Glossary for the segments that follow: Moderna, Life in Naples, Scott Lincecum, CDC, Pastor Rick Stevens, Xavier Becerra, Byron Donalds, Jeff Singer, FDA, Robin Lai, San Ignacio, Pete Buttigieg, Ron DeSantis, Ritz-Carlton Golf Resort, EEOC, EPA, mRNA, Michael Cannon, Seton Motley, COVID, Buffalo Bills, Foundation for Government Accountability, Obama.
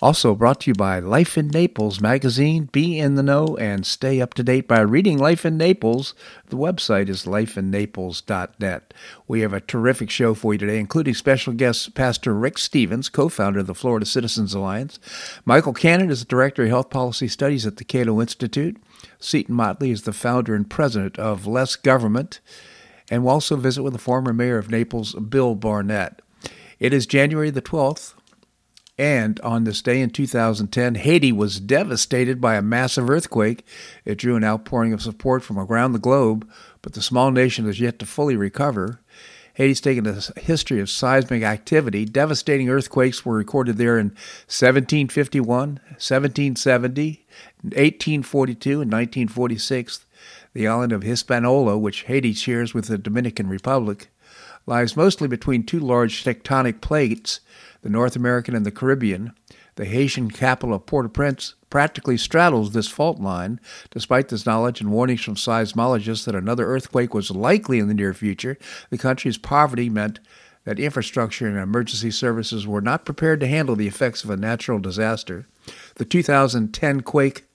Also brought to you by Life in Naples magazine. Be in the know and stay up to date by reading Life in Naples. The website is lifeinnaples.net. We have a terrific show for you today, including special guests Pastor Rick Stevens, co-founder of the Florida Citizens Alliance. Michael Cannon is the Director of Health Policy Studies at the Cato Institute. Seton Motley is the founder and president of Less Government. And we'll also visit with the former mayor of Naples, Bill Barnett. It is January the 12th. And on this day in 2010, Haiti was devastated by a massive earthquake. It drew an outpouring of support from around the globe, but the small nation has yet to fully recover. Haiti's taken a history of seismic activity. Devastating earthquakes were recorded there in 1751, 1770, 1842, and 1946. The island of Hispaniola, which Haiti shares with the Dominican Republic, lies mostly between two large tectonic plates, the North American and the Caribbean. The Haitian capital of Port-au-Prince practically straddles this fault line. Despite this knowledge and warnings from seismologists that another earthquake was likely in the near future, the country's poverty meant that infrastructure and emergency services were not prepared to handle the effects of a natural disaster. The 2010 quake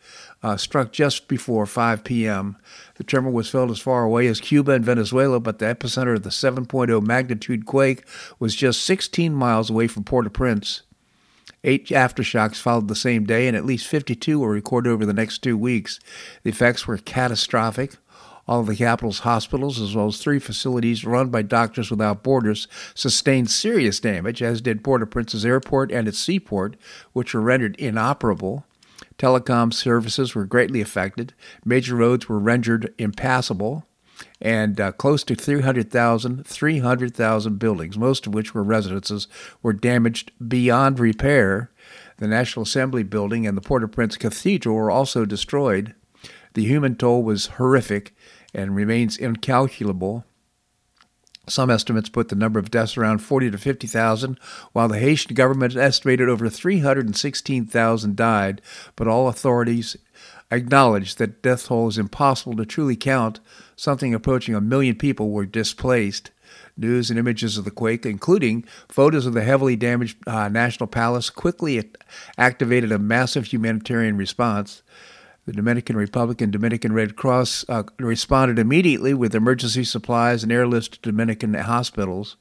struck just before 5 p.m. The tremor was felt as far away as Cuba and Venezuela, but the epicenter of the 7.0 magnitude quake was just 16 miles away from Port-au-Prince. 8 aftershocks followed the same day, and at least 52 were recorded over the next 2 weeks. The effects were catastrophic. All of the capital's hospitals, as well as 3 facilities run by Doctors Without Borders, sustained serious damage, as did Port-au-Prince's airport and its seaport, which were rendered inoperable. Telecom services were greatly affected. Major roads were rendered impassable, and close to 300,000 buildings, most of which were residences, were damaged beyond repair. The National Assembly building and the Port-au-Prince Cathedral were also destroyed. The human toll was horrific and remains incalculable. Some estimates put the number of deaths around 40,000 to 50,000, while the Haitian government estimated over 316,000 died, but all authorities acknowledged that death toll is impossible to truly count. Something approaching 1 million people were displaced. News and images of the quake, including photos of the heavily damaged National Palace, quickly activated a massive humanitarian response. The Dominican Republic and Dominican Red Cross responded immediately with emergency supplies and airlifts to Dominican hospitals.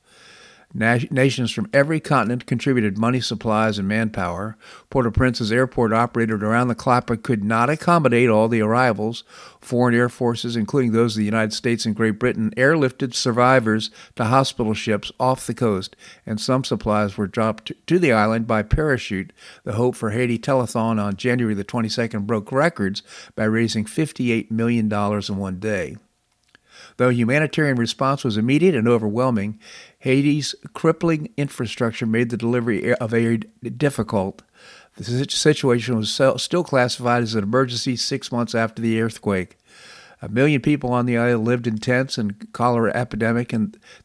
Nations from every continent contributed money, supplies, and manpower. Port-au-Prince's airport operated around the clock but could not accommodate all the arrivals. Foreign air forces, including those of the United States and Great Britain, airlifted survivors to hospital ships off the coast, and some supplies were dropped to the island by parachute. The Hope for Haiti telethon on January the 22nd broke records by raising $58 million in one day. Though humanitarian response was immediate and overwhelming, Haiti's crippling infrastructure made the delivery of aid difficult. The situation was still classified as an emergency 6 months after the earthquake. 1 million people on the island lived in tents, and cholera epidemic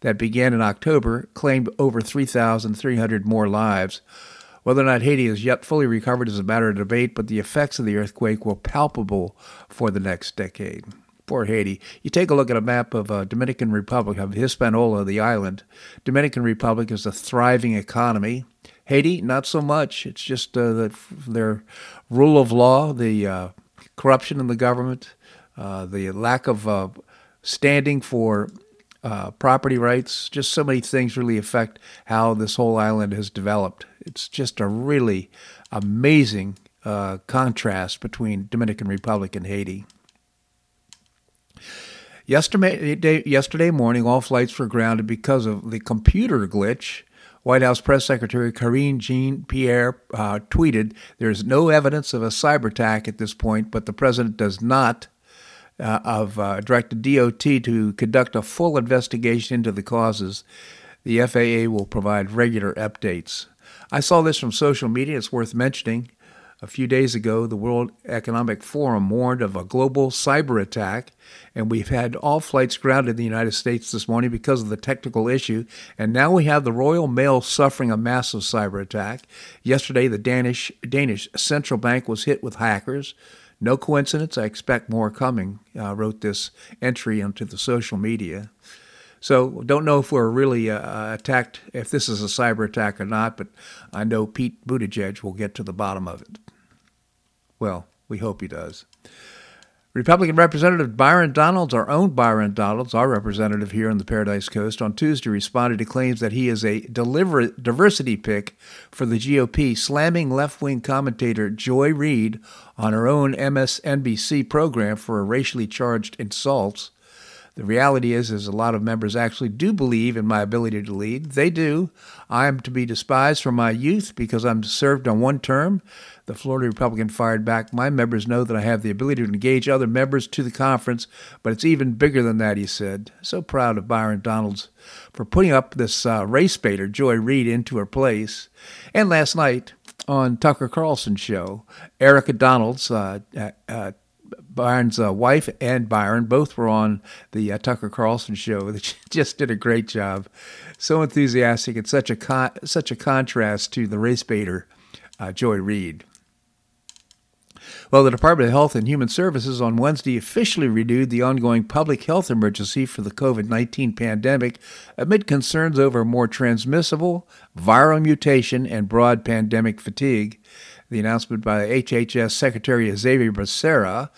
that began in October claimed over 3,300 more lives. Whether or not Haiti is yet fully recovered is a matter of debate, but the effects of the earthquake were palpable for the next decade. Poor Haiti. You take a look at a map of Dominican Republic, of Hispaniola, the island. Dominican Republic is a thriving economy. Haiti, not so much. It's just their rule of law, the corruption in the government, the lack of standing for property rights. Just so many things really affect how this whole island has developed. It's just a really amazing contrast between Dominican Republic and Haiti. Yesterday morning, all flights were grounded because of the computer glitch. White House Press Secretary Karine Jean-Pierre tweeted, "There is no evidence of a cyber attack at this point, but the president does not directed DOT to conduct a full investigation into the causes. The FAA will provide regular updates." I saw this from social media. It's worth mentioning. A few days ago, the World Economic Forum warned of a global cyber attack, and we've had all flights grounded in the United States this morning because of the technical issue, and now we have the Royal Mail suffering a massive cyber attack. Yesterday, the Danish Central Bank was hit with hackers. No coincidence, I expect more coming, wrote this entry into the social media. So don't know if we're really attacked, if this is a cyber attack or not, but I know Pete Buttigieg will get to the bottom of it. Well, we hope he does. Republican Representative Byron Donalds, our own Byron Donalds, our representative here on the Paradise Coast, on Tuesday responded to claims that he is a diversity pick for the GOP, slamming left-wing commentator Joy Reid on her own MSNBC program for racially charged insults. The reality is a lot of members actually do believe in my ability to lead. They do. I am to be despised for my youth because I'm served on one term. The Florida Republican fired back, my members know that I have the ability to engage other members to the conference, but it's even bigger than that, he said. So proud of Byron Donalds for putting up this race baiter, Joy Reid, into her place. And last night on Tucker Carlson's show, Erica Donalds, Byron's wife and Byron both were on the Tucker Carlson show. They just did a great job. So enthusiastic and such a contrast to the race baiter, Joy Reid. Well, the Department of Health and Human Services on Wednesday officially renewed the ongoing public health emergency for the COVID-19 pandemic amid concerns over more transmissible viral mutation and broad pandemic fatigue. The announcement by HHS Secretary Xavier Becerra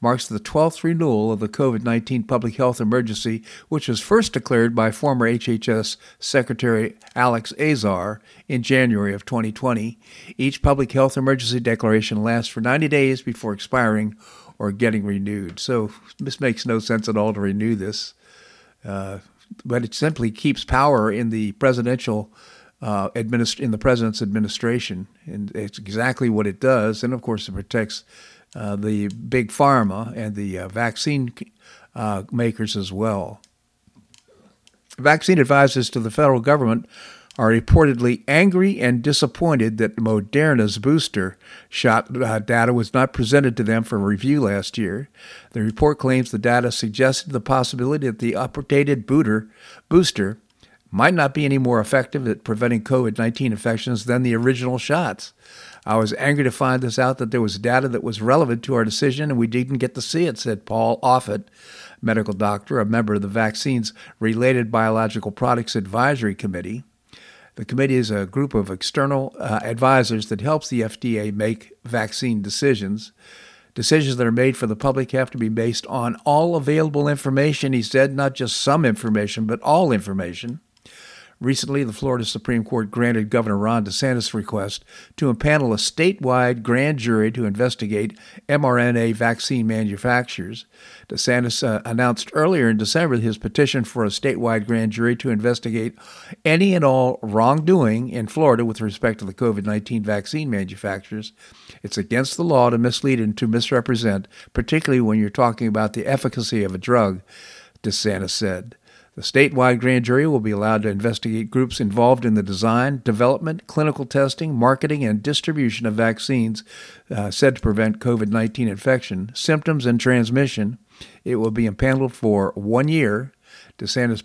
marks the 12th renewal of the COVID-19 public health emergency, which was first declared by former HHS Secretary Alex Azar in January of 2020. Each public health emergency declaration lasts for 90 days before expiring or getting renewed. So this makes no sense at all to renew this, but it simply keeps power in the presidential in the president's administration, and it's exactly what it does. And of course, it protects the big pharma and the vaccine makers as well. Vaccine advisors to the federal government are reportedly angry and disappointed that Moderna's booster shot data was not presented to them for review last year. The report claims the data suggested the possibility that the updated booster might not be any more effective at preventing COVID-19 infections than the original shots. I was angry to find this out, that there was data that was relevant to our decision and we didn't get to see it, said Paul Offit, medical doctor, a member of the Vaccines Related Biological Products Advisory Committee. The committee is a group of external advisors that helps the FDA make vaccine decisions. Decisions that are made for the public have to be based on all available information, he said, not just some information, but all information. Recently, the Florida Supreme Court granted Governor Ron DeSantis' request to impanel a statewide grand jury to investigate mRNA vaccine manufacturers. DeSantis announced earlier in December his petition for a statewide grand jury to investigate any and all wrongdoing in Florida with respect to the COVID-19 vaccine manufacturers. It's against the law to mislead and to misrepresent, particularly when you're talking about the efficacy of a drug, DeSantis said. The statewide grand jury will be allowed to investigate groups involved in the design, development, clinical testing, marketing, and distribution of vaccines said to prevent COVID-19 infection, symptoms, and transmission. It will be impaneled for 1 year. DeSantis'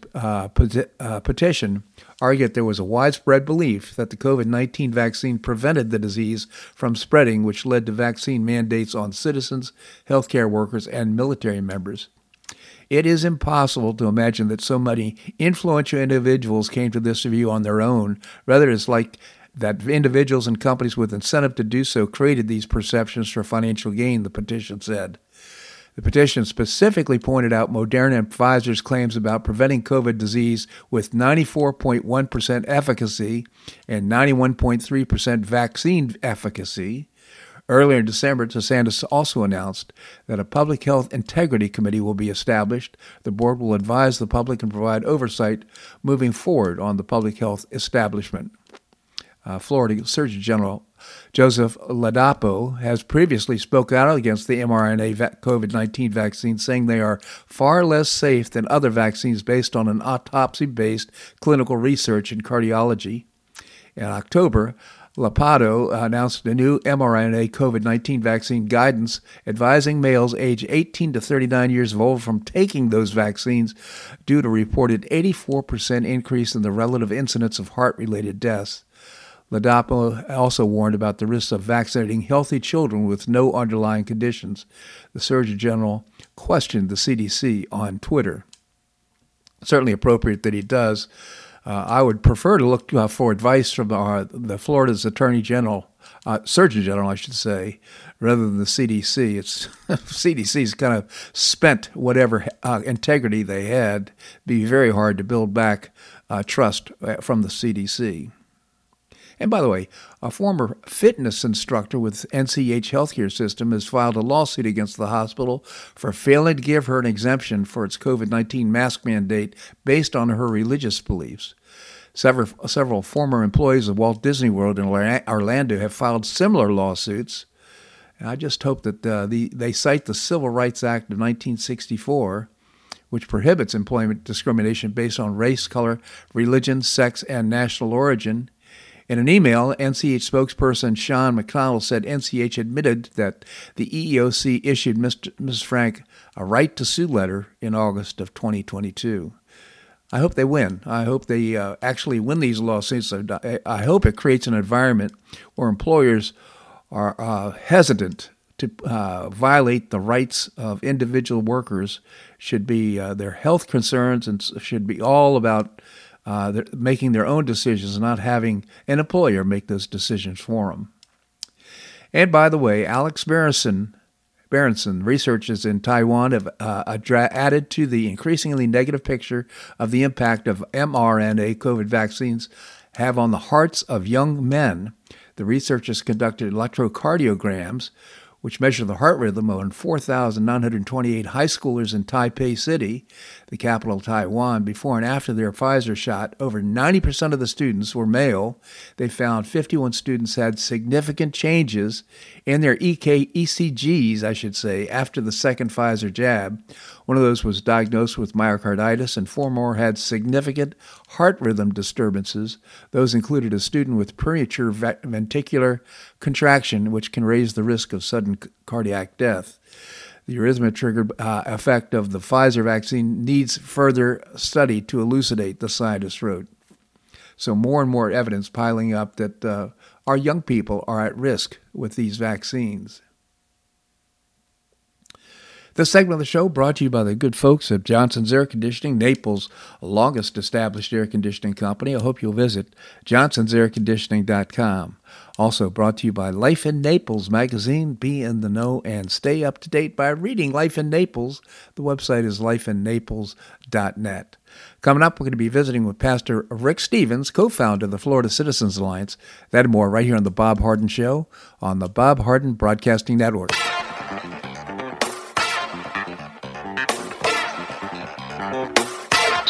petition argued there was a widespread belief that the COVID-19 vaccine prevented the disease from spreading, which led to vaccine mandates on citizens, healthcare workers, and military members. It is impossible to imagine that so many influential individuals came to this view on their own. Rather, it's like that individuals and companies with incentive to do so created these perceptions for financial gain, the petition said. The petition specifically pointed out Moderna and Pfizer's claims about preventing COVID disease with 94.1% efficacy and 91.3% vaccine efficacy. Earlier in December, DeSantis also announced that a public health integrity committee will be established. The board will advise the public and provide oversight moving forward on the public health establishment. Florida Surgeon General Joseph Ladapo has previously spoken out against the mRNA COVID-19 vaccine, saying they are far less safe than other vaccines based on an autopsy-based clinical research in cardiology. In October, Lopato announced a new mRNA COVID-19 vaccine guidance advising males age 18 to 39 years of old from taking those vaccines due to reported 84% increase in the relative incidence of heart-related deaths. Lopato also warned about the risks of vaccinating healthy children with no underlying conditions. The Surgeon General questioned the CDC on Twitter. Certainly appropriate that he does. I would prefer to look for advice from the Florida's Surgeon General, rather than the CDC. It's CDC's kind of spent whatever integrity they had. It'd be very hard to build back trust from the CDC. And by the way, a former fitness instructor with NCH Healthcare System has filed a lawsuit against the hospital for failing to give her an exemption for its COVID-19 mask mandate based on her religious beliefs. Several former employees of Walt Disney World in Orlando have filed similar lawsuits. And I just hope that they cite the Civil Rights Act of 1964, which prohibits employment discrimination based on race, color, religion, sex, and national origin. In an email, NCH spokesperson Sean McConnell said NCH admitted that the EEOC issued Ms. Frank a right to sue letter in August of 2022. I hope they win. I hope they actually win these lawsuits. I hope it creates an environment where employers are hesitant to violate the rights of individual workers. Should be their health concerns and should be all about they're making their own decisions and not having an employer make those decisions for them. And by the way, Alex Berenson, researchers in Taiwan have added to the increasingly negative picture of the impact of mRNA COVID vaccines have on the hearts of young men. The researchers conducted electrocardiograms, which measure the heart rhythm on 4,928 high schoolers in Taipei City, the capital of Taiwan, before and after their Pfizer shot. Over 90% of the students were male. They found 51 students had significant changes in their ECGs, after the second Pfizer jab. One of those was diagnosed with myocarditis, and four more had significant heart rhythm disturbances. Those included a student with premature ventricular contraction, which can raise the risk of sudden cardiac death. The arrhythmia-triggered effect of the Pfizer vaccine needs further study to elucidate, the scientist wrote. So more and more evidence piling up that our young people are at risk with these vaccines. This segment of the show brought to you by the good folks at Johnson's Air Conditioning, Naples' longest established air conditioning company. I hope you'll visit johnsonsairconditioning.com. Also brought to you by Life in Naples magazine. Be in the know and stay up to date by reading Life in Naples. The website is lifeinnaples.net. Coming up, we're going to be visiting with Pastor Rick Stevens, co-founder of the Florida Citizens Alliance. That and more right here on The Bob Harden Show on the Bob Harden Broadcasting Network.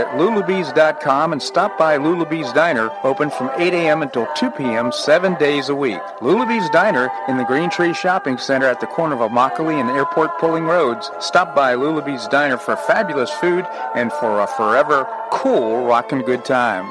at lulabees.com and stop by Lulabee's Diner, open from 8 a.m. until 2 p.m. 7 days a week. Lulabee's Diner in the Green Tree Shopping Center at the corner of Immokalee and Airport Pulling Roads. Stop by Lulabee's Diner for fabulous food and for a forever cool rockin' good time.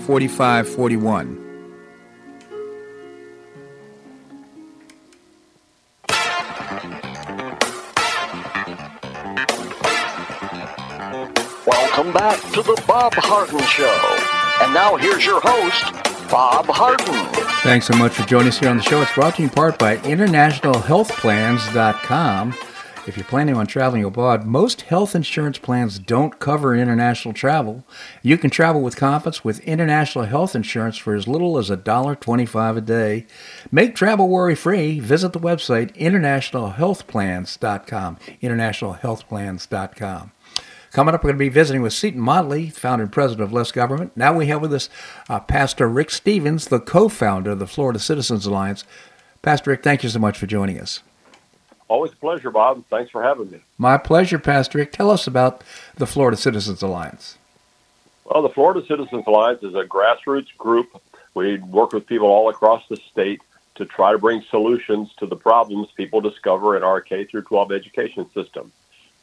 Welcome back to the Bob Harden Show. And now here's your host, Bob Harden. Thanks so much for joining us here on the show. It's brought to you in part by InternationalHealthPlans.com. If you're planning on traveling abroad, most health insurance plans don't cover international travel. You can travel with confidence with international health insurance for as little as $1.25 a day. Make travel worry-free. Visit the website internationalhealthplans.com, internationalhealthplans.com. Coming up, we're going to be visiting with Seton Motley, founder and president of Less Government. Now we have with us Pastor Rick Stevens, the co-founder of the Florida Citizens Alliance. Pastor Rick, thank you so much for joining us. Always a pleasure, Bob. Thanks for having me. My pleasure, Pastor Rick. Tell us about the Florida Citizens Alliance. Well, the Florida Citizens Alliance is a grassroots group. We work with people all across the state to try to bring solutions to the problems people discover in our K-12 education system.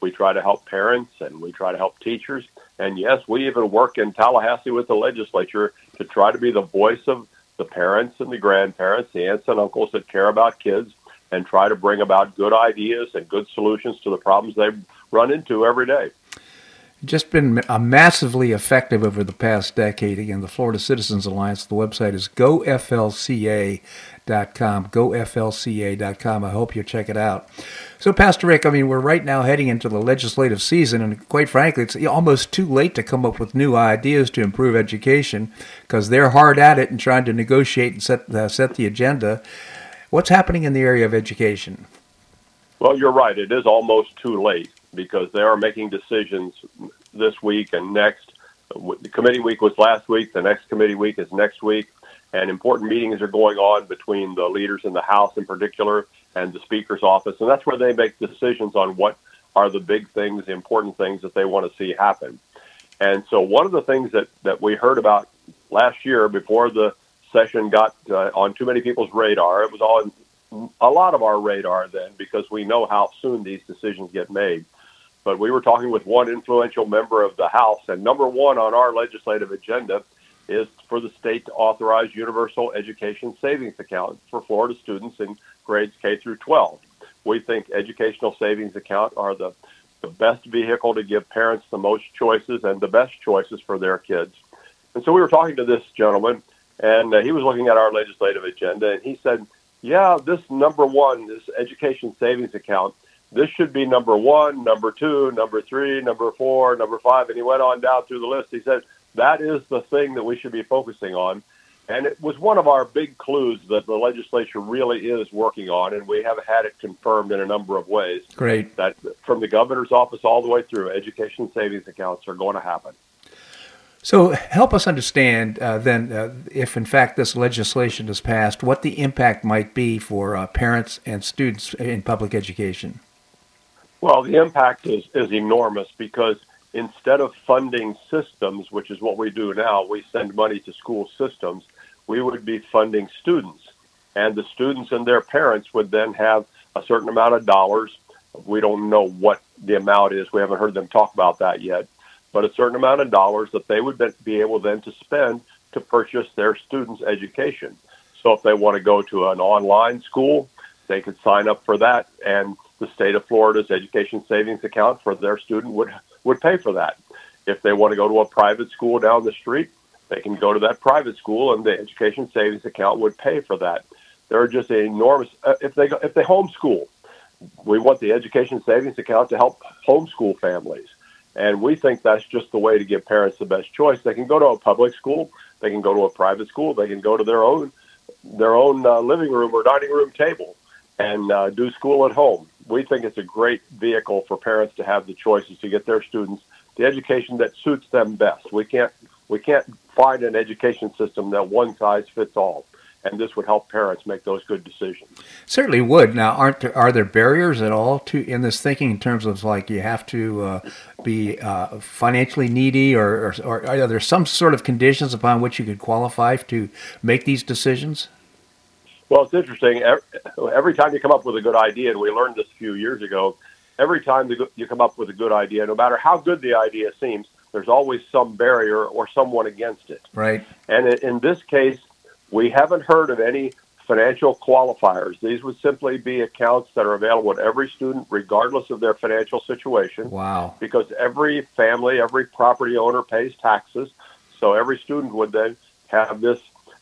We try to help parents, and we try to help teachers. And yes, we even work in Tallahassee with the legislature to try to be the voice of the parents and the grandparents, the aunts and uncles that care about kids, and try to bring about good ideas and good solutions to the problems they run into every day. Just been massively effective over the past decade. Again, the Florida Citizens Alliance, the website is goflca.com, goflca.com. I hope you check it out. So, Pastor Rick, I mean, we're right now heading into the legislative season, and quite frankly, it's almost too late to come up with new ideas to improve education because they're hard at it and trying to negotiate and set the agenda. What's happening in the area of education? Well, you're right. It is almost too late because they are making decisions this week and next. The committee week was last week. The next committee week is next week. And important meetings are going on between the leaders in the House in particular and the Speaker's office. And that's where they make decisions on what are the big things, the important things that they want to see happen. And so one of the things that we heard about last year before the session got on too many people's radar. It was on a lot of our radar then because we know how soon these decisions get made. But we were talking with one influential member of the House, and number one on our legislative agenda is for the state to authorize universal education savings accounts for Florida students in grades K through 12. We think educational savings accounts are the best vehicle to give parents the most choices and the best choices for their kids. And so we were talking to this gentleman, and he was looking at our legislative agenda, and he said, yeah, this number one, this education savings account, this should be number one, number two, number three, number four, number five. And he went on down through the list. He said, that is the thing that we should be focusing on. And it was one of our big clues that the legislature really is working on, and we have had it confirmed in a number of ways. Great. That from the governor's office all the way through, education savings accounts are going to happen. So help us understand then if, in fact, this legislation is passed, what the impact might be for parents and students in public education. Well, the impact is enormous because instead of funding systems, which is what we do now, we send money to school systems, we would be funding students. And the students and their parents would then have a certain amount of dollars. We don't know what the amount is. We haven't heard them talk about that yet. But a certain amount of dollars that they would be able then to spend to purchase their students' education. So if they want to go to an online school, they could sign up for that, and the state of Florida's education savings account for their student would pay for that. If they want to go to a private school down the street, They can go to that private school, and the education savings account would pay for that. There are just enormous if they homeschool. We want the education savings account to help homeschool families. And we think that's just the way to give parents the best choice. They can go to a public school. They can go to a private school. They can go to their own living room or dining room table and do school at home. We think it's a great vehicle for parents to have the choices to get their students the education that suits them best. We can't find an education system that one size fits all. And this would help parents make those good decisions. Certainly would. Now, are there barriers at all in this thinking in terms of like you have to be financially needy, or are there some sort of conditions upon which you could qualify to make these decisions? Well, it's interesting. Every time you come up with a good idea, and we learned this a few years ago, every time you come up with a good idea, no matter how good the idea seems, there's always some barrier or someone against it. Right. And in this case, we haven't heard of any financial qualifiers. These would simply be accounts that are available to every student, regardless of their financial situation. Wow. Because every family, every property owner pays taxes. So every student would then have this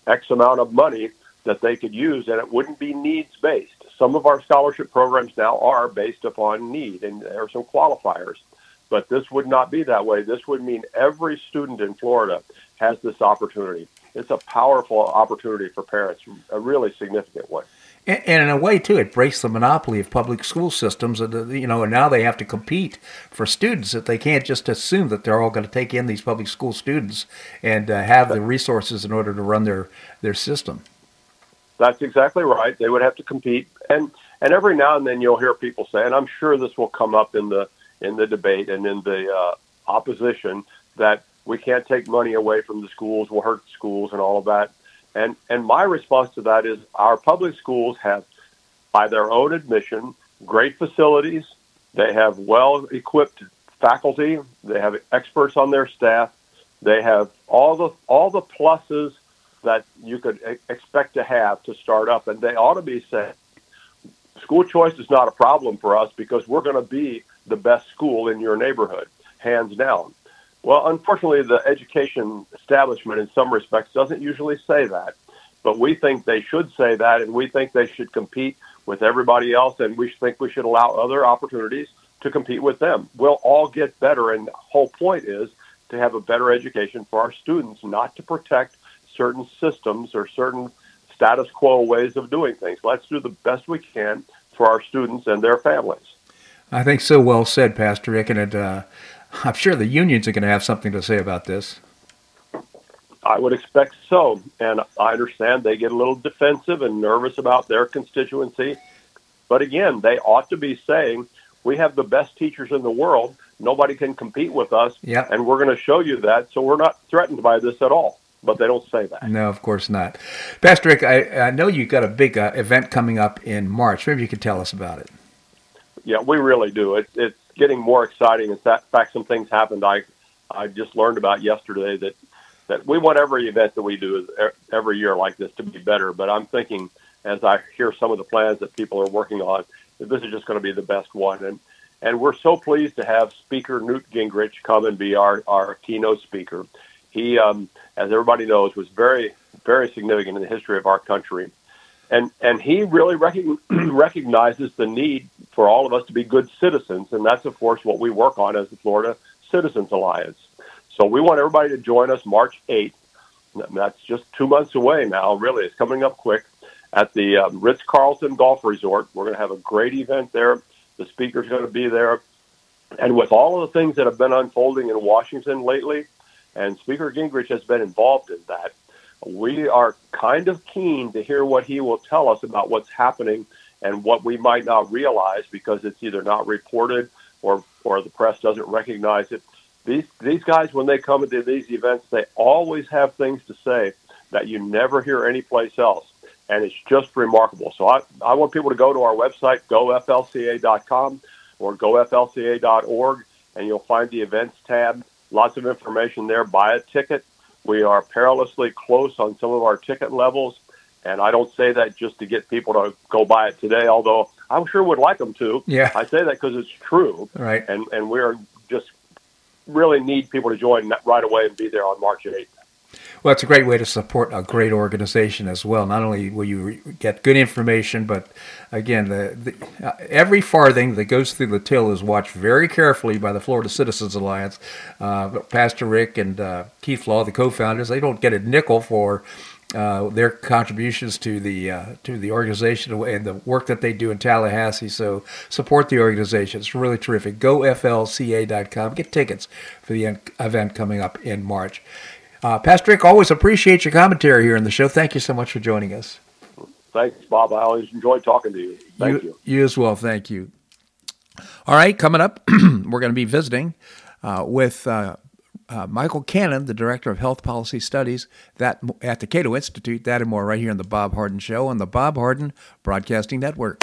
X amount of money that they could use, and it wouldn't be needs-based. Some of our scholarship programs now are based upon need, and there are some qualifiers. But this would not be that way. This would mean every student in Florida has this opportunity. It's a powerful opportunity for parents, a really significant one. And in a way, too, it breaks the monopoly of public school systems. And now they have to compete for students, that they can't just assume that they're all going to take in these public school students and have the resources in order to run their system. That's exactly right. They would have to compete. And every now and then you'll hear people say, and I'm sure this will come up in the debate and in the opposition, that we can't take money away from the schools, we'll hurt schools and all of that. And my response to that is our public schools have, by their own admission, great facilities. They have well-equipped faculty. They have experts on their staff. They have all the pluses that you could expect to have to start up. And they ought to be saying, school choice is not a problem for us because we're going to be the best school in your neighborhood, hands down. Well, unfortunately, the education establishment in some respects doesn't usually say that, but we think they should say that, and we think they should compete with everybody else, and we think we should allow other opportunities to compete with them. We'll all get better, and the whole point is to have a better education for our students, not to protect certain systems or certain status quo ways of doing things. Let's do the best we can for our students and their families. I think so well said, Pastor Rick, and I'm sure the unions are going to have something to say about this. I would expect so. And I understand they get a little defensive and nervous about their constituency. But again, they ought to be saying, we have the best teachers in the world. Nobody can compete with us. Yep. And we're going to show you that. So we're not threatened by this at all. But they don't say that. No, of course not. Pastor Rick, I know you've got a big event coming up in March. Maybe you could tell us about it. Yeah, we really do. It's getting more exciting. In fact, some things happened I just learned about yesterday that we want every event that we do every year like this to be better. But I'm thinking, as I hear some of the plans that people are working on, that this is just going to be the best one. And we're so pleased to have Speaker Newt Gingrich come and be our keynote speaker. He, as everybody knows, was very, very significant in the history of our country. And he really recognizes the need for all of us to be good citizens, and that's, of course, what we work on as the Florida Citizens Alliance. So we want everybody to join us March 8th. That's just 2 months away now, really. It's coming up quick at the Ritz-Carlton Golf Resort. We're going to have a great event there. The speaker's going to be there. And with all of the things that have been unfolding in Washington lately, and Speaker Gingrich has been involved in that, we are kind of keen to hear what he will tell us about what's happening and what we might not realize because it's either not reported or the press doesn't recognize it. These guys, when they come to these events, they always have things to say that you never hear anyplace else, and it's just remarkable. So I want people to go to our website, goflca.com or goflca.org, and you'll find the events tab. Lots of information there. Buy a ticket. We are perilously close on some of our ticket levels, and I don't say that just to get people to go buy it today, although I'm sure would like them to. Yeah. I say that because it's true, right? And we are just really need people to join right away and be there on March 8th. Well, it's a great way to support a great organization as well. Not only will you get good information, but again, every farthing that goes through the till is watched very carefully by the Florida Citizens Alliance. Pastor Rick and Keith Law, the co-founders, they don't get a nickel for their contributions to the organization and the work that they do in Tallahassee. So support the organization. It's really terrific. Go flca.com. Get tickets for the event coming up in March. Pastor Rick, always appreciate your commentary here in the show. Thank you so much for joining us. Thanks, Bob. I always enjoy talking to you. Thank you. You as well. Thank you. All right, coming up, we're going to be visiting with Michael Cannon, the Director of Health Policy Studies at the Cato Institute. That and more right here on The Bob Harden Show on the Bob Harden Broadcasting Network.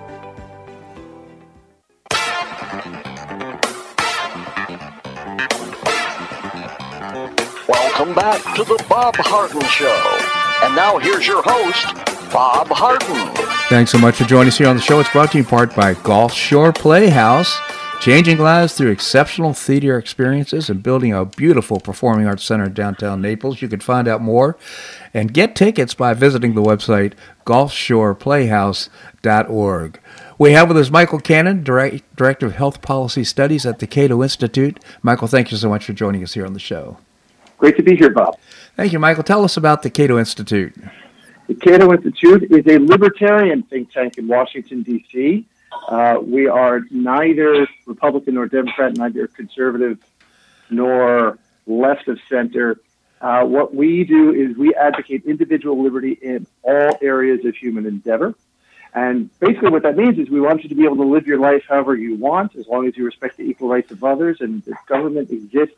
Welcome back to the Bob Harden Show. And now here's your host, Bob Harden. Thanks so much for joining us here on the show. It's brought to you in part by Gulf Shore Playhouse, changing lives through exceptional theater experiences and building a beautiful performing arts center in downtown Naples. You can find out more and get tickets by visiting the website gulfshoreplayhouse.org. We have with us Michael Cannon, Director of Health Policy Studies at the Cato Institute. Michael, thank you so much for joining us here on the show. Great to be here, Bob. Thank you, Michael. Tell us about the Cato Institute. The Cato Institute is a libertarian think tank in Washington, D.C. We are neither Republican nor Democrat, neither conservative nor left of center. What we do is we advocate individual liberty in all areas of human endeavor. And basically what that means is we want you to be able to live your life however you want, as long as you respect the equal rights of others, and the government exists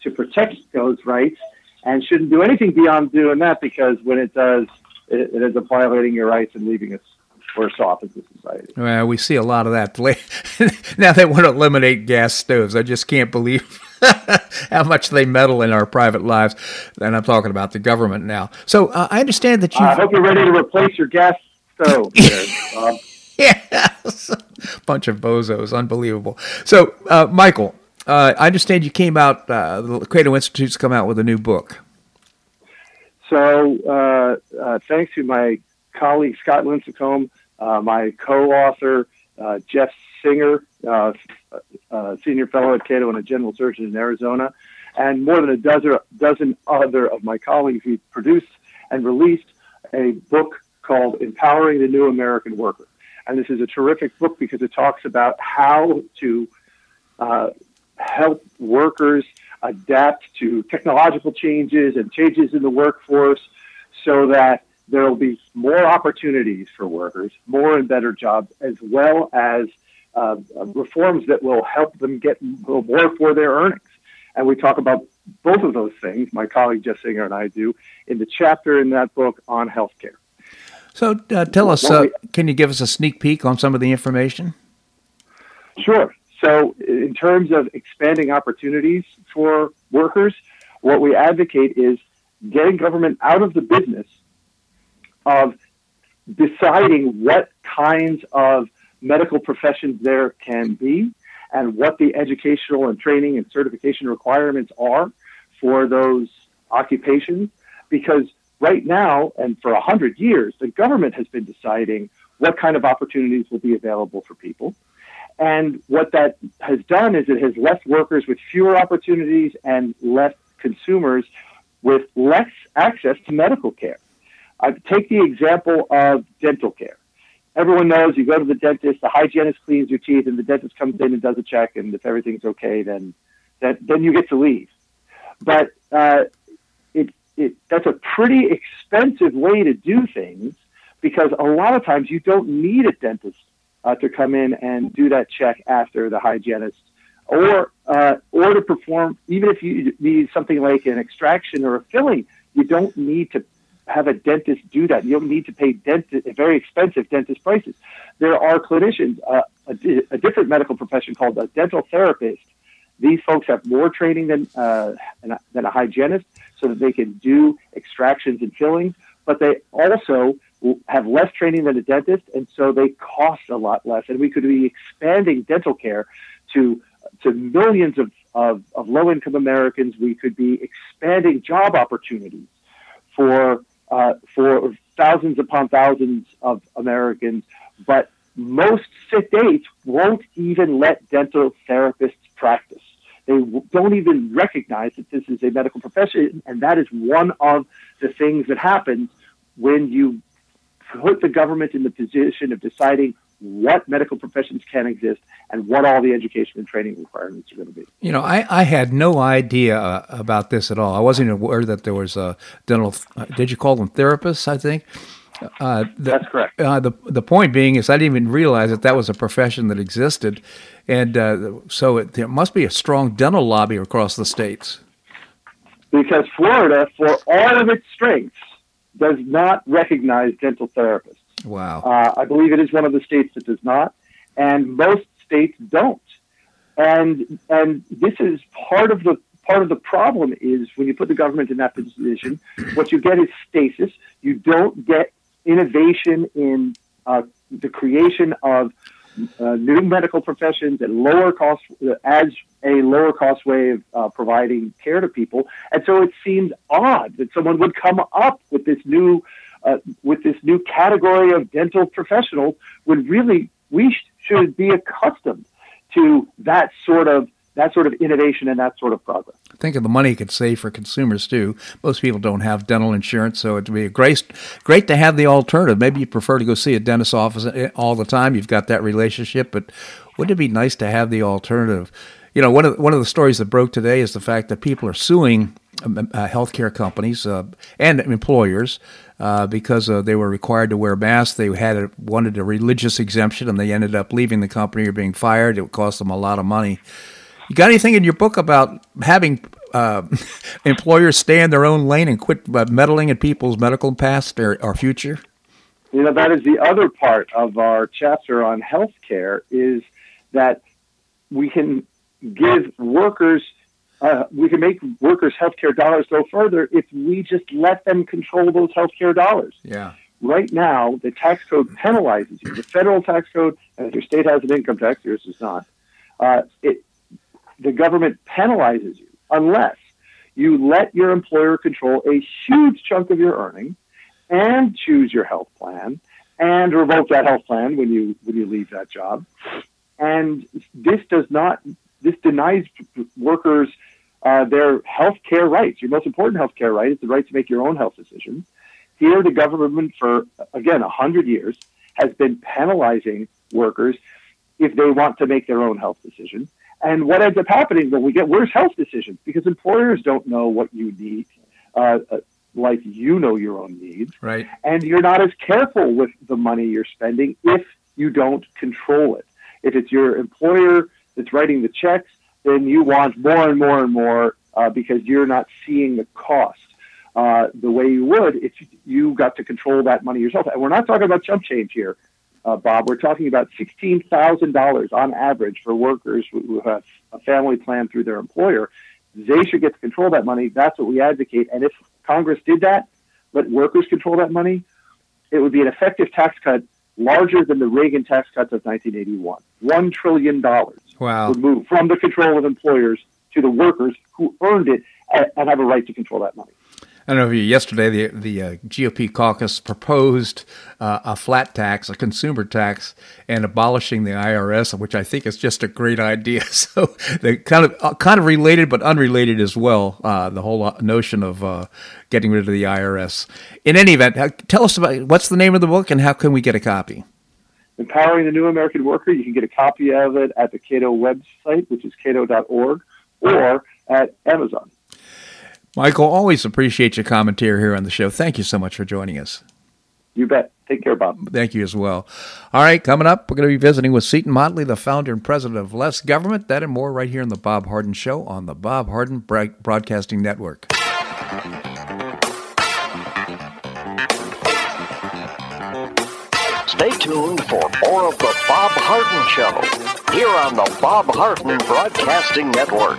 to protect those rights and shouldn't do anything beyond doing that, because when it does, it ends up violating your rights and leaving us worse off as a society. Well, we see a lot of that. Now they want to eliminate gas stoves. I just can't believe how much they meddle in our private lives. And I'm talking about the government now. So I understand that you... I hope you're ready to replace your gas stove. Yes. Bunch of bozos. Unbelievable. So, Michael, I understand you came out, the Cato Institute's come out with a new book. So thanks to my colleague Scott Lincecum, my co-author Jeff Singer, senior fellow at Cato and a general surgeon in Arizona, and more than a dozen other of my colleagues, we produced and released a book called Empowering the New American Worker. And this is a terrific book because it talks about how to help workers adapt to technological changes and changes in the workforce so that there will be more opportunities for workers, more and better jobs, as well as reforms that will help them get more for their earnings. And we talk about both of those things, my colleague Jess Singer and I do, in the chapter in that book on healthcare. So tell us, can you give us a sneak peek on some of the information? Sure. So in terms of expanding opportunities for workers, what we advocate is getting government out of the business of deciding what kinds of medical professions there can be and what the educational and training and certification requirements are for those occupations. Because right now, and for 100 years, the government has been deciding what kind of opportunities will be available for people. And what that has done is it has left workers with fewer opportunities and left consumers with less access to medical care. Take the example of dental care. Everyone knows you go to the dentist, the hygienist cleans your teeth, and the dentist comes in and does a check, and if everything's okay, then you get to leave. But that's a pretty expensive way to do things, because a lot of times you don't need a dentist to come in and do that check after the hygienist, or to perform, even if you need something like an extraction or a filling, you don't need to have a dentist do that. You don't need to pay very expensive dentist prices. There are clinicians, a different medical profession called a dental therapist. These folks have more training than a hygienist, so that they can do extractions and fillings, but they also have less training than a dentist, and so they cost a lot less. And we could be expanding dental care to millions of low-income Americans. We could be expanding job opportunities for thousands upon thousands of Americans, but most states won't even let dental therapists practice. They don't even recognize that this is a medical profession, and that is one of the things that happens when you put the government in the position of deciding what medical professions can exist and what all the education and training requirements are going to be. You know, I had no idea about this at all. I wasn't aware that there was a dental, did you call them therapists, I think? That's correct. The point being is I didn't even realize that that was a profession that existed. And so there must be a strong dental lobby across the states. Because Florida, for all of its strengths, does not recognize dental therapists. Wow. I believe it is one of the states that does not, and most states don't. And this is part of the problem is when you put the government in that position, what you get is stasis. You don't get innovation in the creation of new medical professions at lower cost, as a lower cost way of providing care to people. And so it seemed odd that someone would come up with this new category of dental professionals, when really we should be accustomed to that sort of innovation and that sort of progress. Think of the money it could save for consumers too. Most people don't have dental insurance, so it'd be a great to have the alternative. Maybe you prefer to go see a dentist's office all the time. You've got that relationship, but wouldn't it be nice to have the alternative? You know, one of the stories that broke today is the fact that people are suing healthcare companies and employers because they were required to wear masks. They wanted a religious exemption, and they ended up leaving the company or being fired. It would cost them a lot of money. You got anything in your book about having employers stay in their own lane and quit meddling in people's medical past or future? You know, that is the other part of our chapter on healthcare, is that we can give workers. We can make workers' healthcare dollars go further if we just let them control those healthcare dollars. Yeah. Right now, the tax code penalizes you. The federal tax code, and if your state has an income tax, yours does not. The government penalizes you unless you let your employer control a huge chunk of your earnings and choose your health plan and revoke that health plan when you leave that job. And this does not. This denies workers their health care rights. Your most important health care right is the right to make your own health decisions. Here, the government for, again, 100 years has been penalizing workers if they want to make their own health decisions. And what ends up happening when we get worse health decisions, because employers don't know what you need. like you know your own needs. Right. And you're not as careful with the money you're spending if you don't control it. If it's your employer that's writing the checks, then you want more and more and more because you're not seeing the cost the way you would if you got to control that money yourself. And we're not talking about chump change here, Bob. We're talking about $16,000 on average for workers who have a family plan through their employer. They should get to control that money. That's what we advocate. And if Congress did that, let workers control that money, it would be an effective tax cut larger than the Reagan tax cuts of 1981. $1 trillion removed from the control of employers to the workers who earned it and have a right to control that money. I don't know if you, yesterday the GOP caucus proposed a flat tax, a consumer tax, and abolishing the IRS, which I think is just a great idea. So they're kind of related but unrelated as well, the whole notion of getting rid of the IRS. In any event, tell us about what's the name of the book and how can we get a copy? Empowering the New American Worker. You can get a copy of it at the Cato website, which is cato.org, or at Amazon. Michael, always appreciate your commentary here on the show. Thank you so much for joining us. You bet. Take care, Bob. Thank you as well. All right, coming up, we're going to be visiting with Seton Motley, the founder and president of Less Government. That and more right here on The Bob Harden Show on the Bob Harden Broadcasting Network. Stay tuned for more of The Bob Harden Show here on the Bob Harden Broadcasting Network.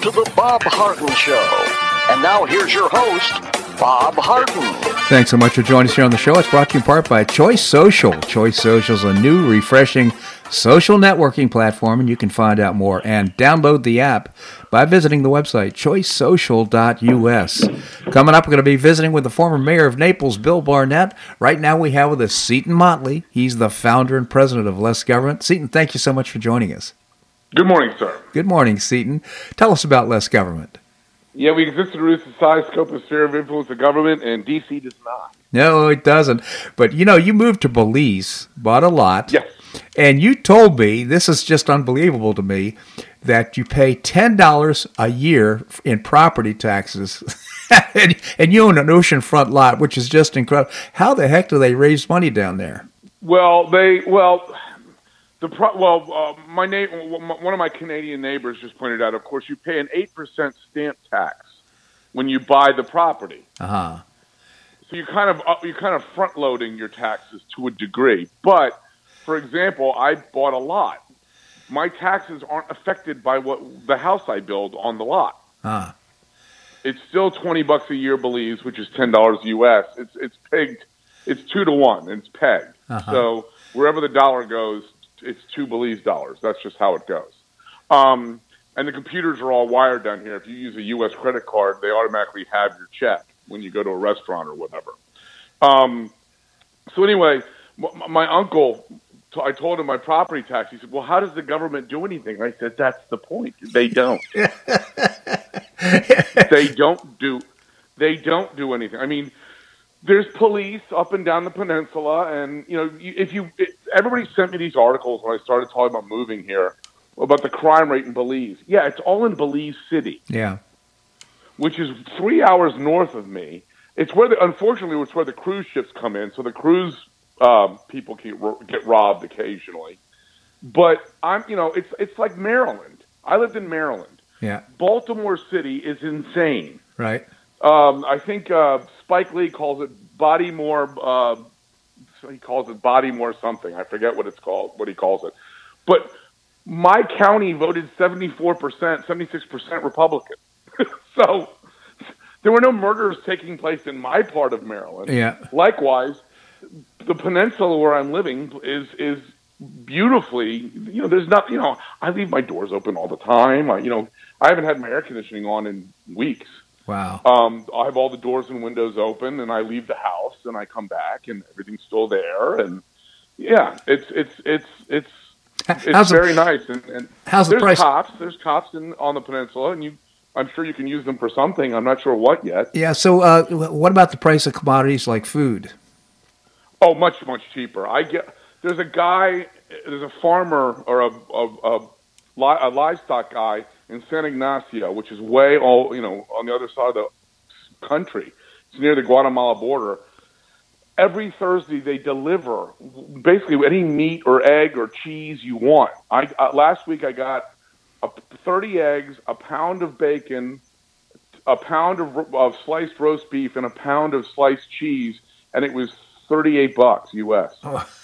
To the Bob Harden Show. And now here's your host, Bob Harden. Thanks so much for joining us here on the show. It's brought to you in part by Choice Social. Choice Social is a new, refreshing social networking platform, and you can find out more and download the app by visiting the website, choicesocial.us. Coming up, we're going to be visiting with the former mayor of Naples, Bill Barnett. Right now we have with us Seton Motley. He's the founder and president of Less Government. Seton, thank you so much for joining us. Good morning, sir. Good morning, Seton. Tell us about Less Government. Yeah, we exist to reduce the size, scope, and sphere of influence of government, and D.C. does not. No, it doesn't. But, you know, you moved to Belize, bought a lot. Yes. And you told me, this is just unbelievable to me, that you pay $10 a year in property taxes, and you own an oceanfront lot, which is just incredible. How the heck do they raise money down there? One of my Canadian neighbors just pointed out, of course, you pay an 8% stamp tax when you buy the property. Uh-huh. So you're kind of front loading your taxes to a degree. But for example, I bought a lot. My taxes aren't affected by the house I build on the lot. Uh-huh. It's still $20 a year, Belize, which is $10 US. It's pegged. It's 2 to 1. And it's pegged. Uh-huh. So wherever the dollar goes, it's 2 Belize dollars. That's just how it goes. And the computers are all wired down here. If you use a U.S. credit card, they automatically have your check when you go to a restaurant or whatever. So anyway, my uncle, I told him my property tax. He said, well, how does the government do anything? I said, that's the point. They don't. They don't do anything. I mean, there's police up and down the peninsula. And, you know, everybody sent me these articles when I started talking about moving here about the crime rate in Belize. Yeah, it's all in Belize City. Yeah. Which is 3 hours north of me. It's where, unfortunately, it's where the cruise ships come in, so the cruise people get robbed occasionally. But, it's like Maryland. I lived in Maryland. Yeah. Baltimore City is insane. Right. I think Spike Lee calls it Bodymore something. I forget what it's called, what he calls it. But my county voted 76% Republican. So there were no murders taking place in my part of Maryland. Yeah. Likewise, the peninsula where I'm living is beautifully, there's not, I leave my doors open all the time. I haven't had my air conditioning on in weeks. Wow. I have all the doors and windows open, and I leave the house and I come back and everything's still there. And yeah, it's very nice. And how's the price? There's cops on the peninsula, and I'm sure you can use them for something. I'm not sure what yet. Yeah. So what about the price of commodities like food? Oh, much, much cheaper. There's a farmer or a livestock guy in San Ignacio, which is way on the other side of the country. It's near the Guatemala border. Every Thursday, they deliver basically any meat or egg or cheese you want. Last week, I got 30 eggs, a pound of bacon, a pound of sliced roast beef, and a pound of sliced cheese, and it was $38 U.S.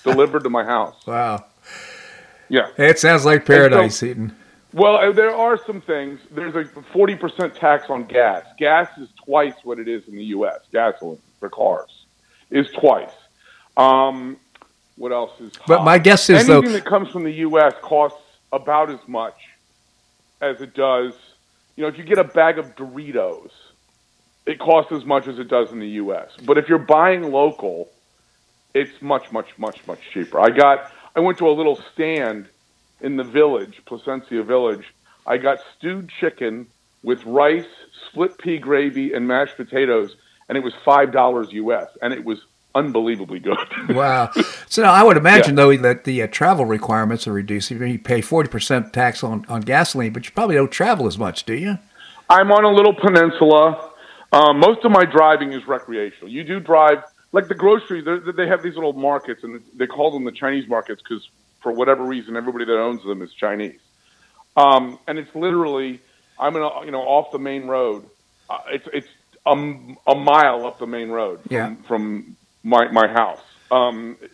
Delivered to my house. Wow. Yeah. It sounds like paradise, Seton. Well, there are some things. There's a 40% tax on gas. Gas is twice what it is in the U.S., gasoline for cars. Is twice. What else is hot? But my guess is anything that comes from the U.S. costs about as much as it does. If you get a bag of Doritos, it costs as much as it does in the U.S. But if you're buying local, it's much, much, much, much cheaper. I went to a little stand in the village, Placencia Village. I got stewed chicken with rice, split pea gravy, and mashed potatoes. And it was $5 U.S., and it was unbelievably good. Wow. So now I would imagine, though, that the travel requirements are reduced. You pay 40% tax on gasoline, but you probably don't travel as much, do you? I'm on a little peninsula. Most of my driving is recreational. You do drive, like the grocery, they have these little markets, and they call them the Chinese markets because, for whatever reason, everybody that owns them is Chinese. And it's literally, I'm in off the main road. It's a mile up the main road from my house. And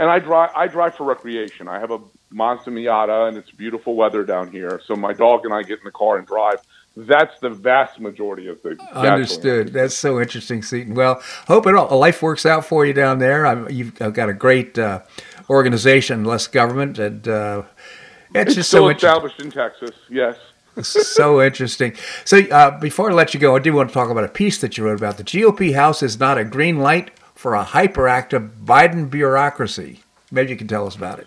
I drive for recreation. I have a Mazda Miata, and it's beautiful weather down here. So my dog and I get in the car and drive. That's the vast majority of the Understood. Gasoline. That's so interesting, Seton. Well, hope life works out for you down there. I've got a great organization, Less Government, and it's just still so established in Texas. Yes. So interesting. So before I let you go, I do want to talk about a piece that you wrote about. The GOP House is not a green light for a hyperactive Biden bureaucracy. Maybe you can tell us about it.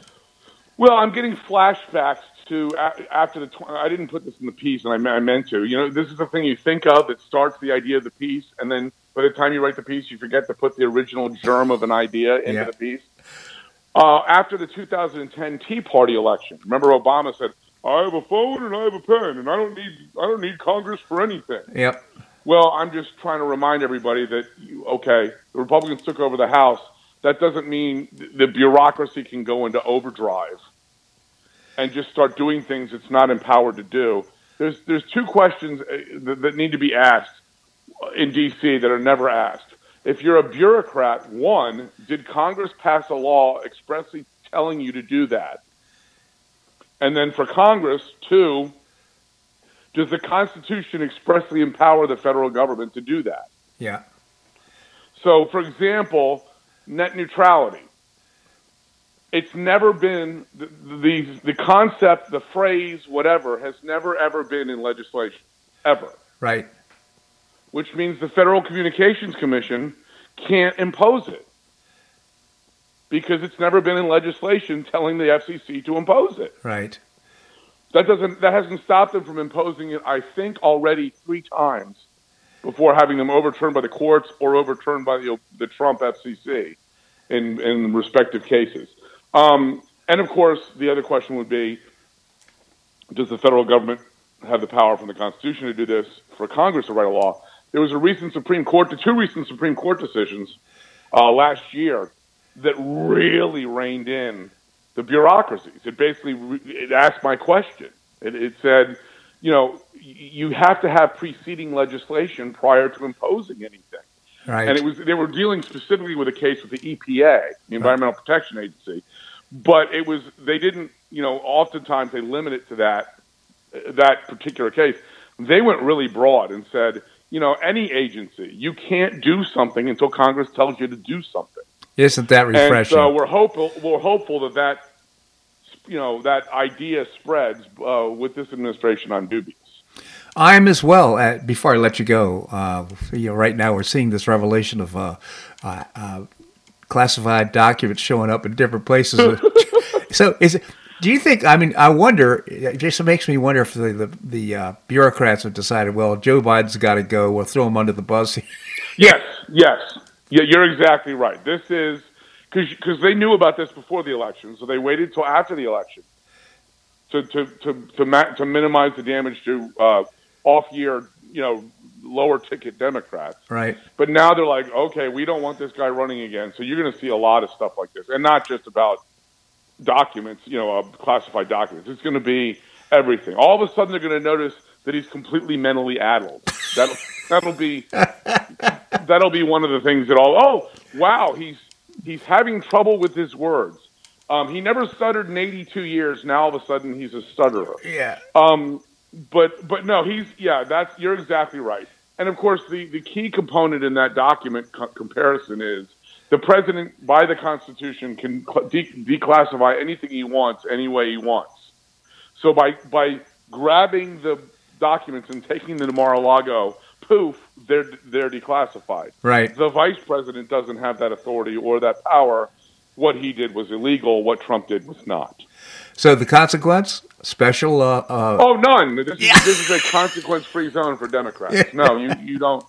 Well, I'm getting flashbacks to after the I didn't put this in the piece, and I meant to. This is the thing you think of that starts the idea of the piece, and then by the time you write the piece, you forget to put the original germ of an idea into the piece. After the 2010 Tea Party election, remember Obama said, I have a phone and I have a pen, and I don't need Congress for anything. Yep. Well, I'm just trying to remind everybody that the Republicans took over the House. That doesn't mean the bureaucracy can go into overdrive and just start doing things it's not empowered to do. There's two questions that need to be asked in D.C. that are never asked. If you're a bureaucrat, one, did Congress pass a law expressly telling you to do that? And then for Congress, two, Does the Constitution expressly empower the federal government to do that? Yeah. So, for example, net neutrality. It's never been, the concept, the phrase, whatever, has never, ever been in legislation, ever. Right. Which means the Federal Communications Commission can't impose it because it's never been in legislation telling the FCC to impose it. Right. That hasn't stopped them from imposing it, I think, already 3 times before having them overturned by the courts or overturned by the Trump FCC in respective cases. And, of course, the other question would be, does the federal government have the power from the Constitution to do this, for Congress to write a law? There was a recent Supreme Court, the 2 recent Supreme Court decisions last year that really reined in the bureaucracies. It basically it asked my question. It said, you know, you have to have preceding legislation prior to imposing anything. Right. And they were dealing specifically with a case with the EPA, the Environmental Protection Agency, but they didn't, you know, oftentimes they limit it to that particular case. They went really broad and said, you know, any agency, you can't do something until Congress tells you to do something. Isn't that refreshing? And so we're hopeful that you know, that idea spreads with this administration. I'm dubious. I'm as well. Before I let you go, you know, right now we're seeing this revelation of classified documents showing up in different places. So is it? Do you think, I mean, I wonder, it just makes me wonder if the bureaucrats have decided, well, Joe Biden's got to go, we'll throw him under the bus. Yes. Yeah, you're exactly right. This is, because they knew about this before the election, so they waited till after the election to minimize the damage to off-year, you know, lower-ticket Democrats. Right. But now they're like, okay, we don't want this guy running again, so you're going to see a lot of stuff like this, and not just about documents, you know, classified documents. It's going to be everything. All of a sudden, they're going to notice that he's completely mentally addled. That'll be one of the things that he's having trouble with his words. He never stuttered in 82 years. Now all of a sudden he's a stutterer. Yeah. But no, you're exactly right. And of course, the key component in that document comparison is, the president, by the Constitution, can declassify anything he wants, any way he wants. So by grabbing the documents and taking them to Mar-a-Lago, poof, they're declassified. Right. The vice president doesn't have that authority or that power. What he did was illegal. What Trump did was not. So the consequence? Special? None. This is a consequence-free zone for Democrats. Yeah. No, you don't.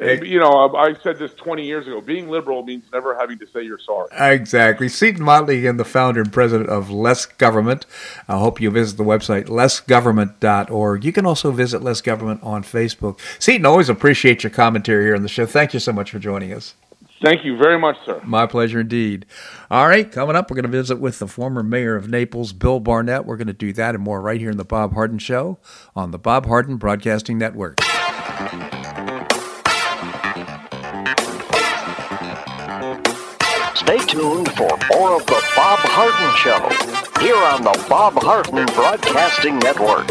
You know, I said this 20 years ago, being liberal means never having to say you're sorry. Exactly. Seton Motley, again, the founder and president of Less Government. I hope you visit the website, lessgovernment.org. You can also visit Less Government on Facebook. Seton, always appreciate your commentary here on the show. Thank you so much for joining us. Thank you very much, sir. My pleasure indeed. All right, coming up, we're going to visit with the former mayor of Naples, Bill Barnett. We're going to do that and more right here in The Bob Harden Show on the Bob Harden Broadcasting Network. Stay tuned for more of The Bob Harden Show here on the Bob Harden Broadcasting Network.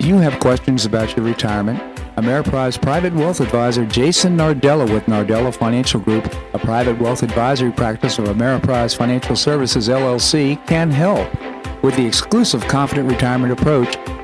You have questions about your retirement? Ameriprise Private Wealth Advisor Jason Nardella with Nardella Financial Group, a private wealth advisory practice of Ameriprise Financial Services, LLC, can help. With the exclusive Confident Retirement Approach,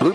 Blue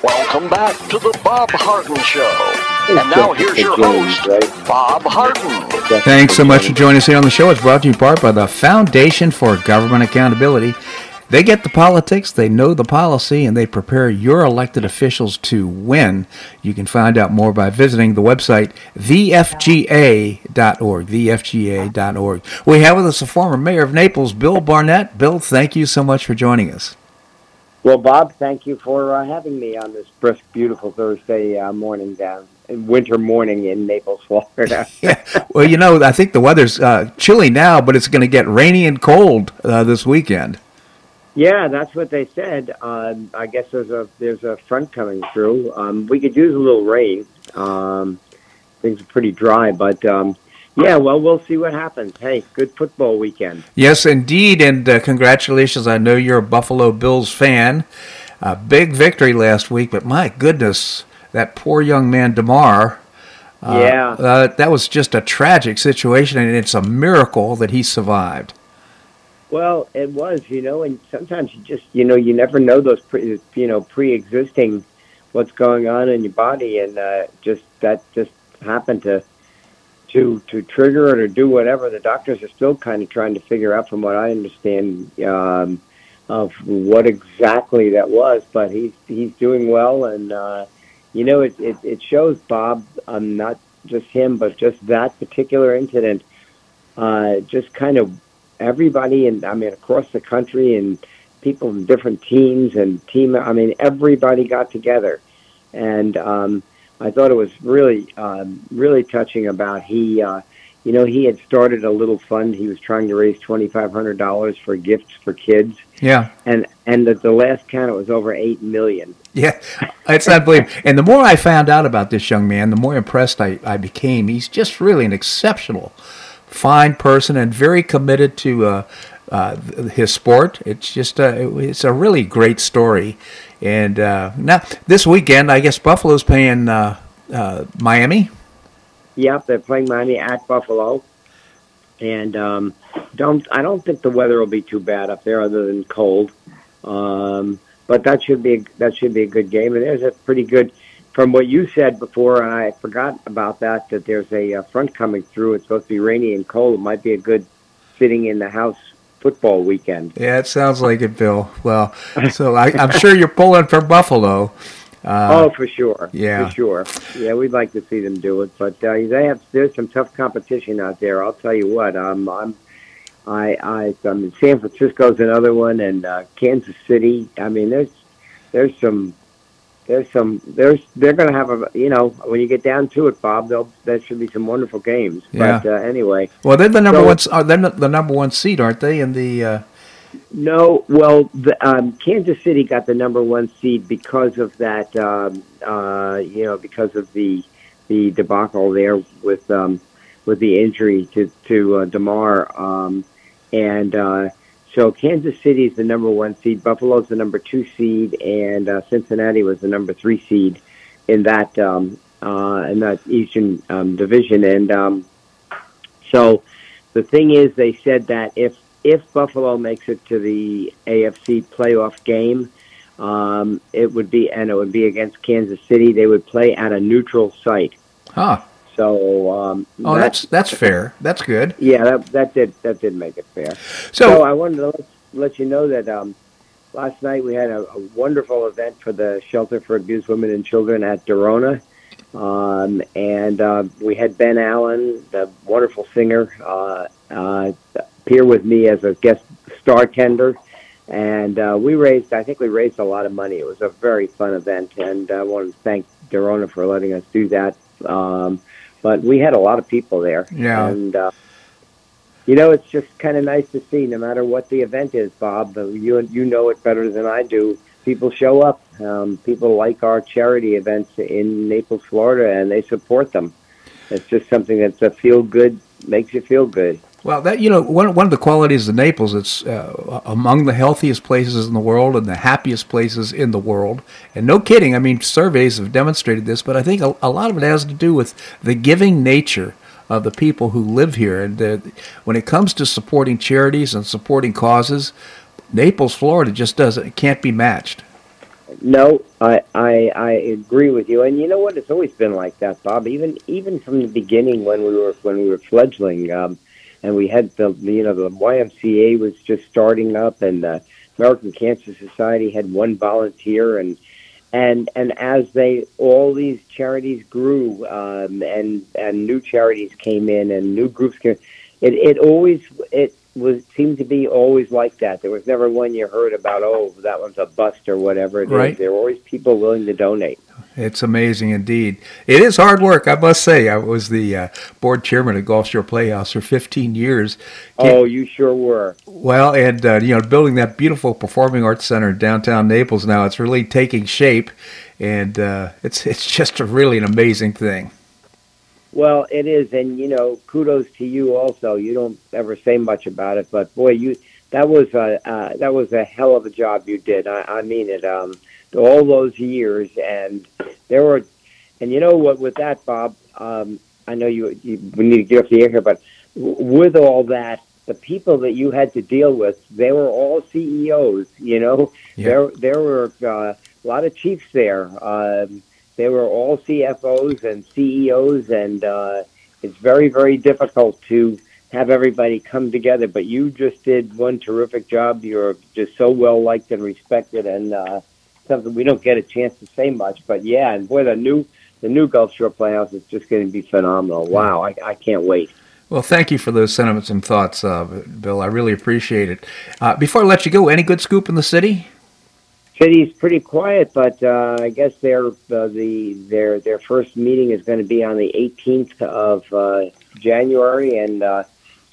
Welcome back to the Bob Harden Show. And now here's your host, Bob Harden. Thanks so much for joining us here on the show. It's brought to you in part by the Foundation for Government Accountability. They get the politics, they know the policy, and they prepare your elected officials to win. You can find out more by visiting the website, thefga.org, thefga.org. We have with us the former mayor of Naples, Bill Barnett. Bill, thank you so much for joining us. Well, Bob, thank you for having me on this brisk, beautiful Thursday morning down. Winter morning in Naples, Florida. Yeah. Well, you know, I think the weather's chilly now, but it's going to get rainy and cold this weekend. Yeah, that's what they said. I guess there's a front coming through. We could use a little rain. Things are pretty dry, but yeah, well, we'll see what happens. Hey, good football weekend. Yes, indeed, and congratulations. I know you're a Buffalo Bills fan. A big victory last week, but my goodness, that poor young man, DeMar. That was just a tragic situation, and it's a miracle that he survived. Well, it was, you know, and sometimes you just, you know, you never know those, pre-existing what's going on in your body, and that just happened to trigger it or do whatever. The doctors are still kind of trying to figure out, from what I understand, of what exactly that was. But he's doing well, and you know, it shows, Bob, not just him, but just that particular incident, just kind of. Everybody, and I mean, across the country, and people from different teams and team. I mean, everybody got together, and I thought it was really, really touching. About he had started a little fund. He was trying to raise $2,500 for gifts for kids. Yeah, and at the last count, it was over $8 million. Yeah, it's unbelievable. And the more I found out about this young man, the more impressed I became. He's just really an exceptional. Fine person and very committed to his sport. It's just it's a really great story. And now this weekend, I guess Buffalo's playing Miami. Yeah, they're playing Miami at Buffalo, and I don't think the weather will be too bad up there, other than cold. But that should be a good game. And there's a pretty good. From what you said before, and I forgot about that there's a front coming through. It's supposed to be rainy and cold. It might be a good sitting-in-the-house football weekend. Yeah, it sounds like it, Bill. Well, so I'm sure you're pulling for Buffalo. Oh, for sure. Yeah. For sure. Yeah, we'd like to see them do it. But there's some tough competition out there. I'll tell you what. I mean, San Francisco's another one, and Kansas City. I mean, there's some... They're going to have a, you know, when you get down to it, Bob, there should be some wonderful games. Yeah. But anyway. Well, they're the number one seed, aren't they? In the. No, well, Kansas City got the number one seed because of that, because of the debacle there with the injury to DeMar, and. So Kansas City is the number one seed, Buffalo's the number two seed, and Cincinnati was the number three seed in that Eastern division. And so the thing is, they said that if Buffalo makes it to the AFC playoff game, it would be against Kansas City. They would play at a neutral site. Huh. So that's fair. That's good. Yeah, that did make it fair. So I wanted to let you know that Last night we had a wonderful event for the Shelter for Abused Women and Children at Dorona. We had Ben Allen, the wonderful singer, appear with me as a guest star tender. And we raised a lot of money. It was a very fun event, and I wanted to thank Dorona for letting us do that. But we had a lot of people there. Yeah. And, it's just kind of nice to see, no matter what the event is, Bob, you know it better than I do. People show up. People like our charity events in Naples, Florida, and they support them. It's just something that's a feel-good, makes you feel good. Well, that one of the qualities of Naples, it's among the healthiest places in the world and the happiest places in the world. And no kidding, I mean, surveys have demonstrated this, but I think a lot of it has to do with the giving nature of the people who live here. And when it comes to supporting charities and supporting causes, Naples, Florida just doesn't, can't be matched. No, I agree with you, and you know what? It's always been like that, Bob. Even from the beginning, when we were fledgling, and we had the YMCA was just starting up, and the American Cancer Society had one volunteer, and as all these charities grew, and new charities came in, and new groups came. It seemed to be always like that. There was never one you heard about, oh, that one's a bust or whatever it right. is. There were always people willing to donate. It's amazing indeed. It is hard work, I must say. I was the board chairman of Gulf Shore Playhouse for 15 years. Oh, you sure were. Well, and building that beautiful performing arts center in downtown Naples now, it's really taking shape, and it's just really an amazing thing. Well, it is, and kudos to you also. You don't ever say much about it, but boy, that was a hell of a job you did. I mean it. All those years, and you know what? With that, Bob, I know we need to get off the air here, but with all that, the people that you had to deal with, they were all CEOs. Yeah. There were a lot of chiefs there. They were all CFOs and CEOs, and it's very, very difficult to have everybody come together. But you just did one terrific job. You're just so well-liked and respected, and something we don't get a chance to say much. But, yeah, and boy, the new Gulf Shore Playhouse is just going to be phenomenal. Wow, I can't wait. Well, thank you for those sentiments and thoughts, Bill. I really appreciate it. Before I let you go, any good scoop in the city? City's pretty quiet, but I guess their first meeting is going to be on the 18th of January, and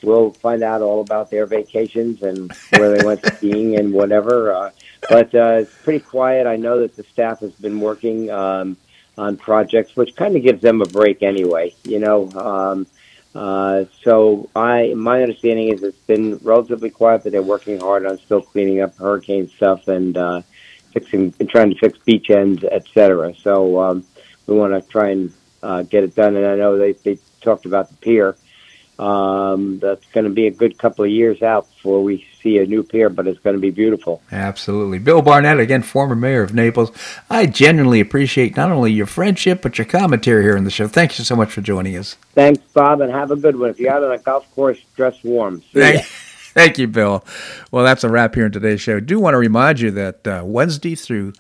we'll find out all about their vacations and where they went skiing and whatever. But it's pretty quiet. I know that the staff has been working on projects, which kind of gives them a break anyway. So my understanding is it's been relatively quiet, but they're working hard on still cleaning up hurricane stuff and trying to fix beach ends, etc. So we want to try and get it done. And I know they talked about the pier. That's going to be a good couple of years out before we see a new pier, but it's going to be beautiful. Absolutely. Bill Barnett, again, former mayor of Naples. I genuinely appreciate not only your friendship, but your commentary here on the show. Thank you so much for joining us. Thanks, Bob, and have a good one. If you're out on a golf course, dress warm. Thank you, Bill. Well, that's a wrap here in today's show. I do want to remind you that Wednesday through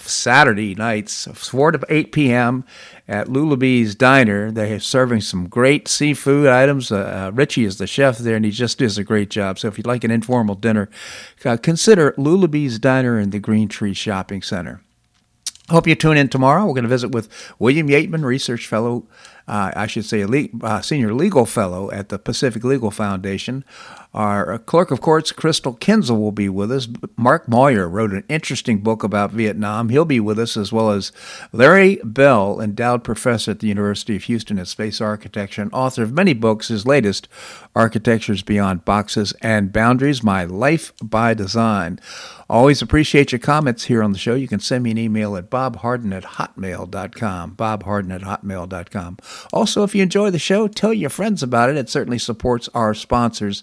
Saturday nights, 4 to 8 p.m. at Lulabee's Diner. They are serving some great seafood items. Richie is the chef there, and he just does a great job. So if you'd like an informal dinner, consider Lulabee's Diner in the Green Tree Shopping Center. Hope you tune in tomorrow. We're going to visit with William Yateman, research fellow, senior legal fellow at the Pacific Legal Foundation. Our clerk of courts, Crystal Kinzel, will be with us. Mark Moyer wrote an interesting book about Vietnam. He'll be with us, as well as Larry Bell, endowed professor at the University of Houston in space architecture and author of many books. His latest, Architectures Beyond Boxes and Boundaries, My Life by Design. Always appreciate your comments here on the show. You can send me an email at bobharden@hotmail.com, bobharden@hotmail.com. Also, if you enjoy the show, tell your friends about it. It certainly supports our sponsors,